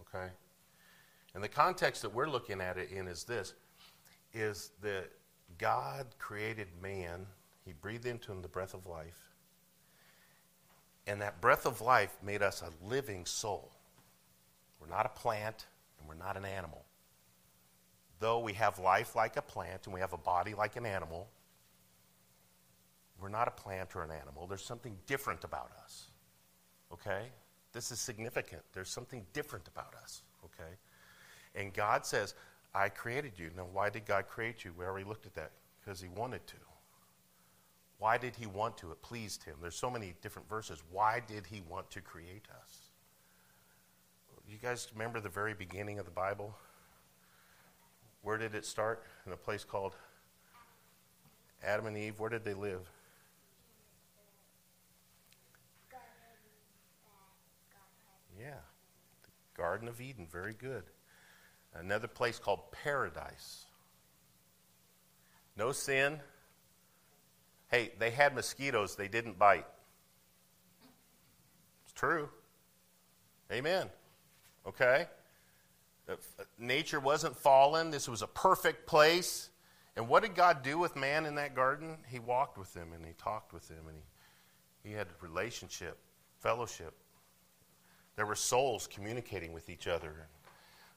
Okay? And the context that we're looking at it in is this, is that God created man. He breathed into him the breath of life. And that breath of life made us a living soul. We're not a plant, and we're not an animal. Though we have life like a plant, and we have a body like an animal, we're not a plant or an animal. There's something different about us. Okay? This is significant. There's something different about us. Okay? And God says, I created you. Now, why did God create you? We already looked at that. Because he wanted to. Why did he want to? It pleased him. There's so many different verses. Why did he want to create us? You guys remember the very beginning of the Bible? Where did it start? In a place called Adam and Eve. Where did they live? Yeah. The Garden of Eden. Very good. Another place called paradise. No sin. Hey, they had mosquitoes. They didn't bite. It's true. Amen. Okay? Nature wasn't fallen. This was a perfect place. And what did God do with man in that garden? He walked with him and he talked with him and he, he had relationship, fellowship. There were souls communicating with each other.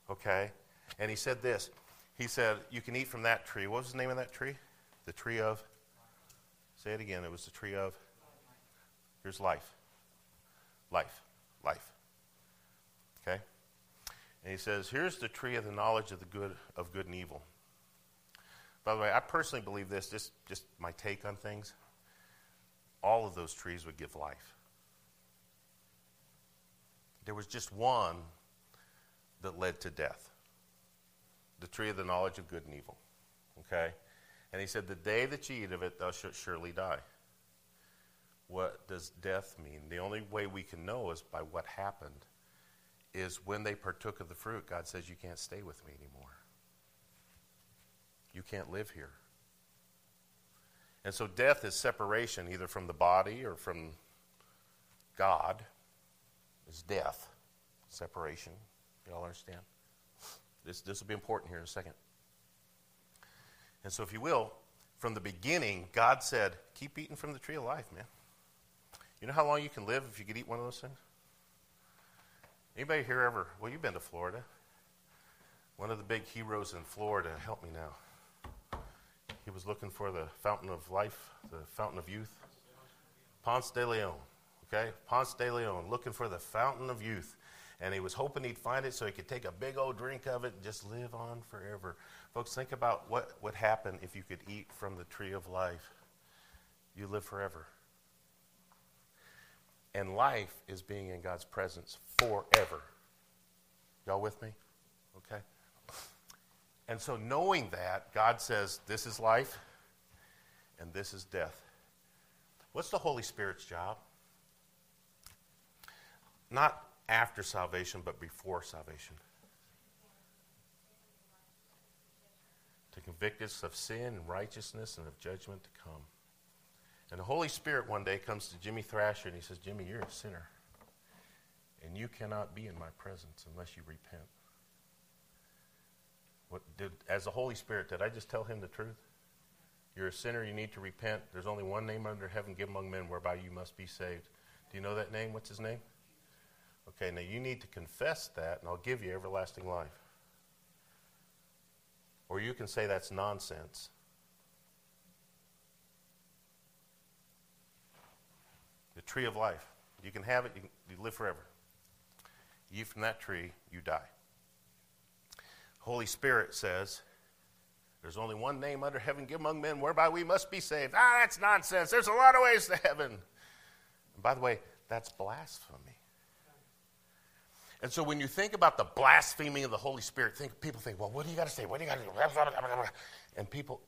Okay? And he said this. He said, you can eat from that tree. What was the name of that tree? The tree of... Say it again. It was the tree of... Here's life. Life. Life. Okay? And he says, here's the tree of the knowledge of the good of good and evil. By the way, I personally believe this. This just my take on things. All of those trees would give life. There was just one that led to death. The tree of the knowledge of good and evil. Okay? And he said, the day that you eat of it, thou shalt surely die. What does death mean? The only way we can know is by what happened, is when they partook of the fruit, God says, you can't stay with me anymore. You can't live here. And so death is separation, either from the body or from God. It's death, separation. You all understand? This, this will be important here in a second. And so if you will, from the beginning, God said, keep eating from the tree of life, man. You know how long you can live if you could eat one of those things? Anybody here ever, well, you've been to Florida. One of the big heroes in Florida, help me now. He was looking for the fountain of life, the fountain of youth. Ponce de Leon, okay? Ponce de Leon, looking for the fountain of youth. And he was hoping he'd find it so he could take a big old drink of it and just live on forever. Folks, think about what would happen if you could eat from the tree of life. You live forever. And life is being in God's presence forever. Y'all with me? Okay? And so knowing that, God says, this is life and this is death. What's the Holy Spirit's job? Not after salvation, but before salvation. To convict us of sin and righteousness and of judgment to come. And the Holy Spirit one day comes to Jimmy Thrasher and he says, Jimmy, you're a sinner. And you cannot be in my presence unless you repent. What did, as the Holy Spirit, did I just tell him the truth? You're a sinner, you need to repent. There's only one name under heaven given among men whereby you must be saved. Do you know that name? What's his name? Okay, now you need to confess that and I'll give you everlasting life. Or you can say that's nonsense. The tree of life. You can have it, you, can, you live forever. You eat from that tree, you die. Holy Spirit says, there's only one name under heaven given among men whereby we must be saved. Ah, that's nonsense. There's a lot of ways to heaven. And by the way, that's blasphemy. And so when you think about the blaspheming of the Holy Spirit, think, people think, well, what do you got to say? What do you got to do? And people,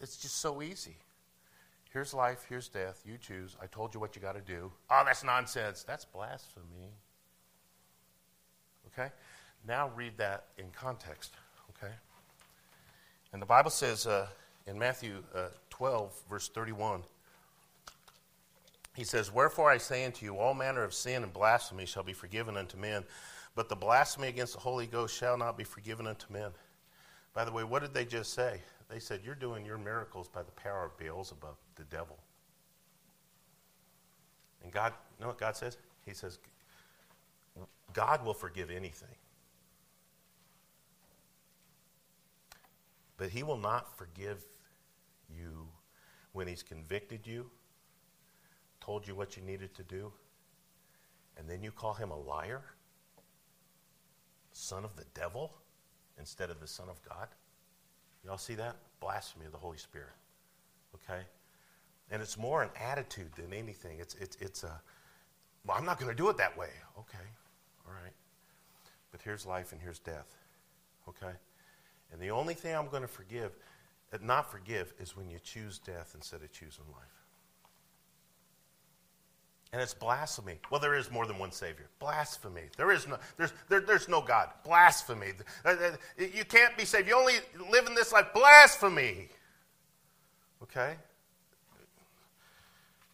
it's just so easy. Here's life, here's death, you choose. I told you what you got to do. Oh, that's nonsense. That's blasphemy. Okay? Now read that in context. Okay? And the Bible says uh, in Matthew uh, twelve, verse thirty-one, he says, "Wherefore I say unto you, all manner of sin and blasphemy shall be forgiven unto men, but the blasphemy against the Holy Ghost shall not be forgiven unto men." By the way, what did they just say? They said, "You're doing your miracles by the power of Beelzebub, the devil." And God, you know what God says? He says, God will forgive anything. But he will not forgive you when he's convicted you, told you what you needed to do, and then you call him a liar, son of the devil, instead of the Son of God. Y'all see that? Blasphemy of the Holy Spirit. Okay? And it's more an attitude than anything. It's it's it's a, well, I'm not going to do it that way. Okay. All right. But here's life and here's death. Okay? And the only thing I'm going to forgive, not forgive, is when you choose death instead of choosing life. And it's blasphemy. Well, there is more than one Savior. Blasphemy. There is no, there's, there, there's no God. Blasphemy. You can't be saved. You only live in this life. Blasphemy. Okay?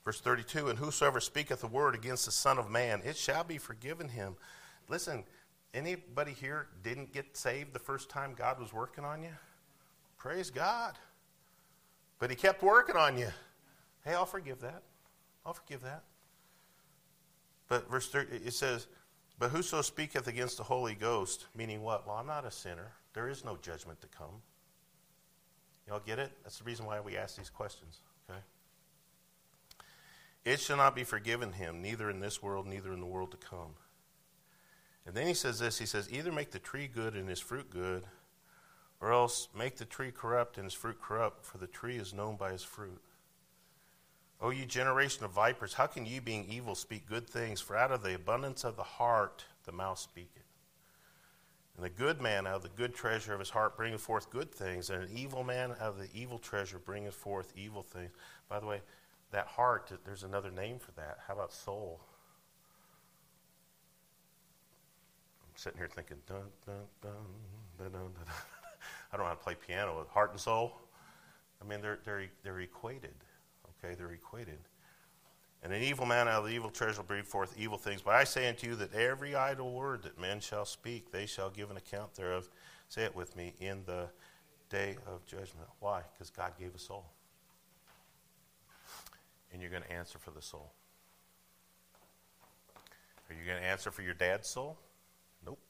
Verse thirty-two, "And whosoever speaketh a word against the Son of Man, it shall be forgiven him." Listen, anybody here didn't get saved the first time God was working on you? Praise God. But he kept working on you. Hey, I'll forgive that. I'll forgive that. But verse thirty, it says, "But whoso speaketh against the Holy Ghost," meaning what? Well, I'm not a sinner. There is no judgment to come. Y'all get it? That's the reason why we ask these questions, okay? "It shall not be forgiven him, neither in this world, neither in the world to come." And then he says this, he says, "Either make the tree good and his fruit good, or else make the tree corrupt and his fruit corrupt, for the tree is known by his fruit. O ye generation of vipers, how can ye being evil speak good things? For out of the abundance of the heart the mouth speaketh. And the good man out of the good treasure of his heart bringeth forth good things, and an evil man out of the evil treasure bringeth forth evil things." By the way, that heart, there's another name for that. How about soul? I'm sitting here thinking, dun, dun, dun, dun, dun, dun. I don't know how to play piano. Heart and soul, I mean, they're they're they're equated. Okay, they're equated. "And an evil man out of the evil treasure will bring forth evil things. But I say unto you that every idle word that men shall speak, they shall give an account thereof," say it with me, "in the day of judgment." Why? Because God gave a soul. And you're going to answer for the soul. Are you going to answer for your dad's soul? Nope.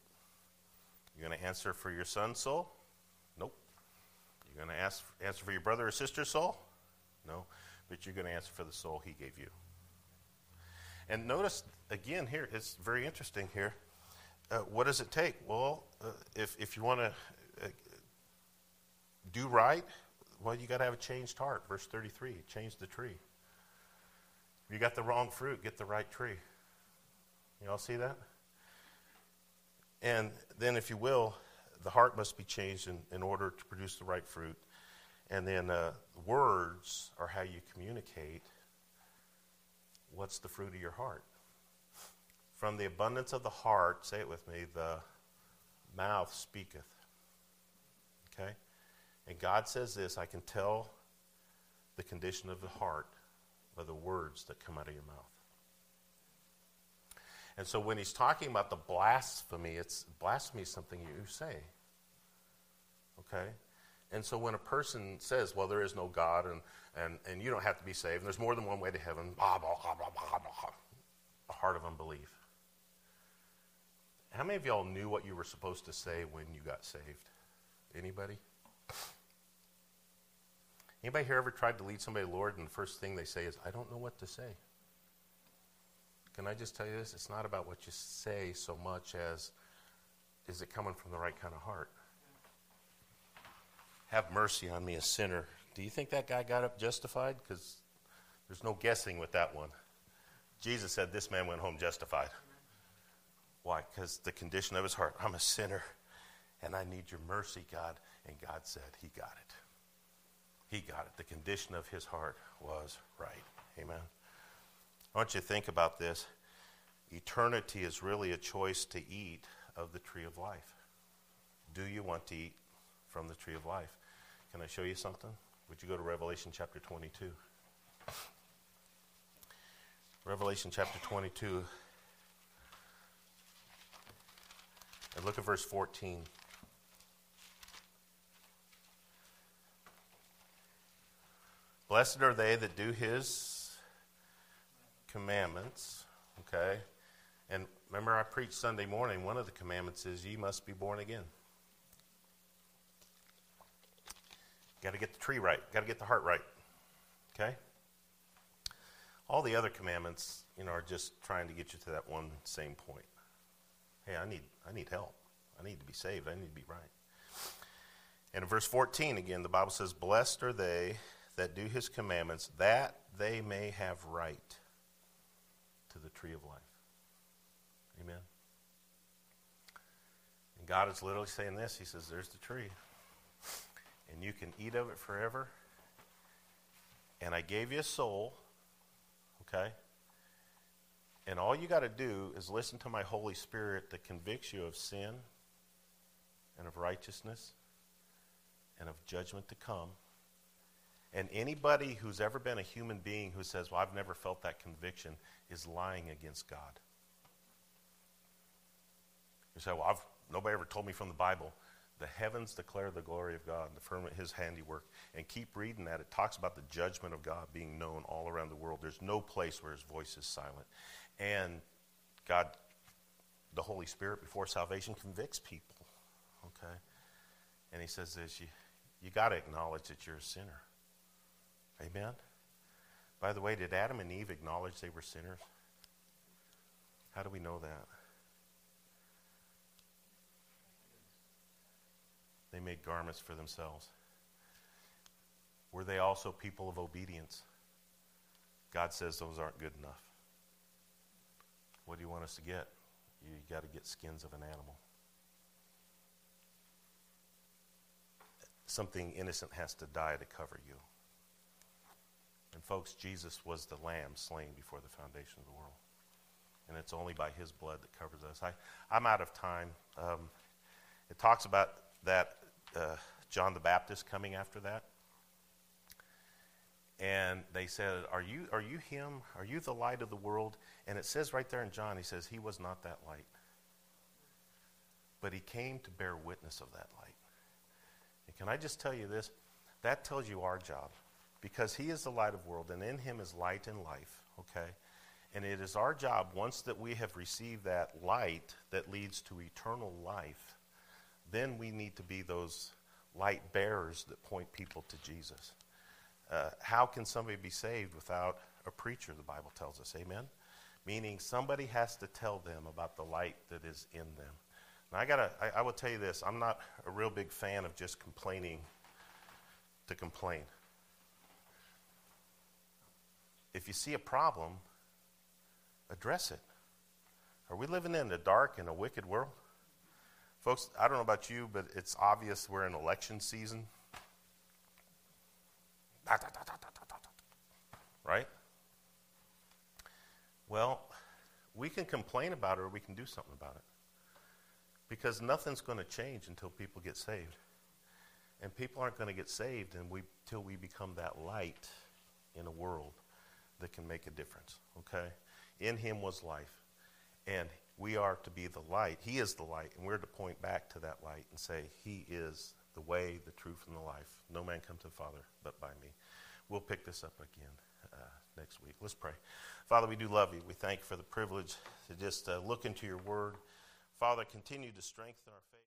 You're going to answer for your son's soul? Nope. You're going to ask, answer for your brother or sister's soul? No. But you're going to answer for the soul he gave you. And notice, again, here, it's very interesting here. Uh, what does it take? Well, uh, if, if you want to uh, do right, well, you got to have a changed heart. Verse thirty-three, change the tree. You got the wrong fruit, get the right tree. You all see that? And then, if you will, the heart must be changed in, in order to produce the right fruit. And then uh, words are how you communicate what's the fruit of your heart. From the abundance of the heart, say it with me, the mouth speaketh. Okay? And God says this, I can tell the condition of the heart by the words that come out of your mouth. And so when he's talking about the blasphemy, it's blasphemy is something you say. Okay? And so when a person says, well, there is no God, and, and, and you don't have to be saved, and there's more than one way to heaven, blah, blah, blah, blah, blah, blah, a heart of unbelief. How many of y'all knew what you were supposed to say when you got saved? Anybody? Anybody here ever tried to lead somebody to the Lord, and the first thing they say is, I don't know what to say? Can I just tell you this? It's not about what you say so much as, is it coming from the right kind of heart? Have mercy on me, a sinner. Do you think that guy got up justified? Because there's no guessing with that one. Jesus said this man went home justified. Why? Because the condition of his heart. I'm a sinner, and I need your mercy, God. And God said he got it. He got it. The condition of his heart was right. Amen. I want you to think about this. Eternity is really a choice to eat of the tree of life? Do you want to eat from the tree of life? Can I show you something? Would you go to Revelation chapter twenty-two? Revelation chapter twenty-two. And look at verse fourteen. Blessed are they that do his commandments. Okay? And remember, I preached Sunday morning, one of the commandments is you must be born again. Got to get the tree right. Got to get the heart right. Okay? All the other commandments, you know, are just trying to get you to that one same point. Hey, I need I need help. I need to be saved. I need to be right. And in verse fourteen again, the Bible says, blessed are they that do his commandments, that they may have right to the tree of life. Amen. And God is literally saying this. He says, there's the tree. And you can eat of it forever. And I gave you a soul. Okay? And all you got to do is listen to my Holy Spirit that convicts you of sin and of righteousness and of judgment to come. And anybody who's ever been a human being who says, well, I've never felt that conviction, is lying against God. You say, well, I've, nobody ever told me from the Bible. The heavens declare the glory of God, the firmament his handiwork. And keep reading that. It talks about the judgment of God being known all around the world. There's no place where his voice is silent. And God, the Holy Spirit, before salvation, convicts people. Okay? And he says this, you, you got to acknowledge that you're a sinner. Amen? By the way, did Adam and Eve acknowledge they were sinners? How do we know that? They made garments for themselves. Were they also people of obedience? God says those aren't good enough. What do you want us to get? You got to get skins of an animal. Something innocent has to die to cover you. And folks, Jesus was the lamb slain before the foundation of the world. And it's only by his blood that covers us. I, I'm out of time. Um, it talks about that uh, John the Baptist coming after that. And they said, are you, are you him? Are you the light of the world? And it says right there in John, he says, he was not that light. But he came to bear witness of that light. And can I just tell you this? That tells you our job. Because he is the light of the world, and in him is light and life, okay? And it is our job, once that we have received that light that leads to eternal life, then we need to be those light bearers that point people to Jesus. Uh, how can somebody be saved without a preacher, the Bible tells us, amen? Meaning somebody has to tell them about the light that is in them. Now, I gotta, I, I will tell you this, I'm not a real big fan of just complaining to complain. If you see a problem, address it. Are we living in a dark and a wicked world? Folks, I don't know about you, but it's obvious we're in election season. Right? Well, we can complain about it or we can do something about it. Because nothing's going to change until people get saved. And people aren't going to get saved until we become that light in a world that can make a difference, okay? In him was life, and we are to be the light. He is the light, and we're to point back to that light and say, he is the way, the truth, and the life. No man comes to the Father but by me. We'll pick this up again uh, next week. Let's pray. Father, we do love you. We thank you for the privilege to just uh, look into your word. Father, continue to strengthen our faith.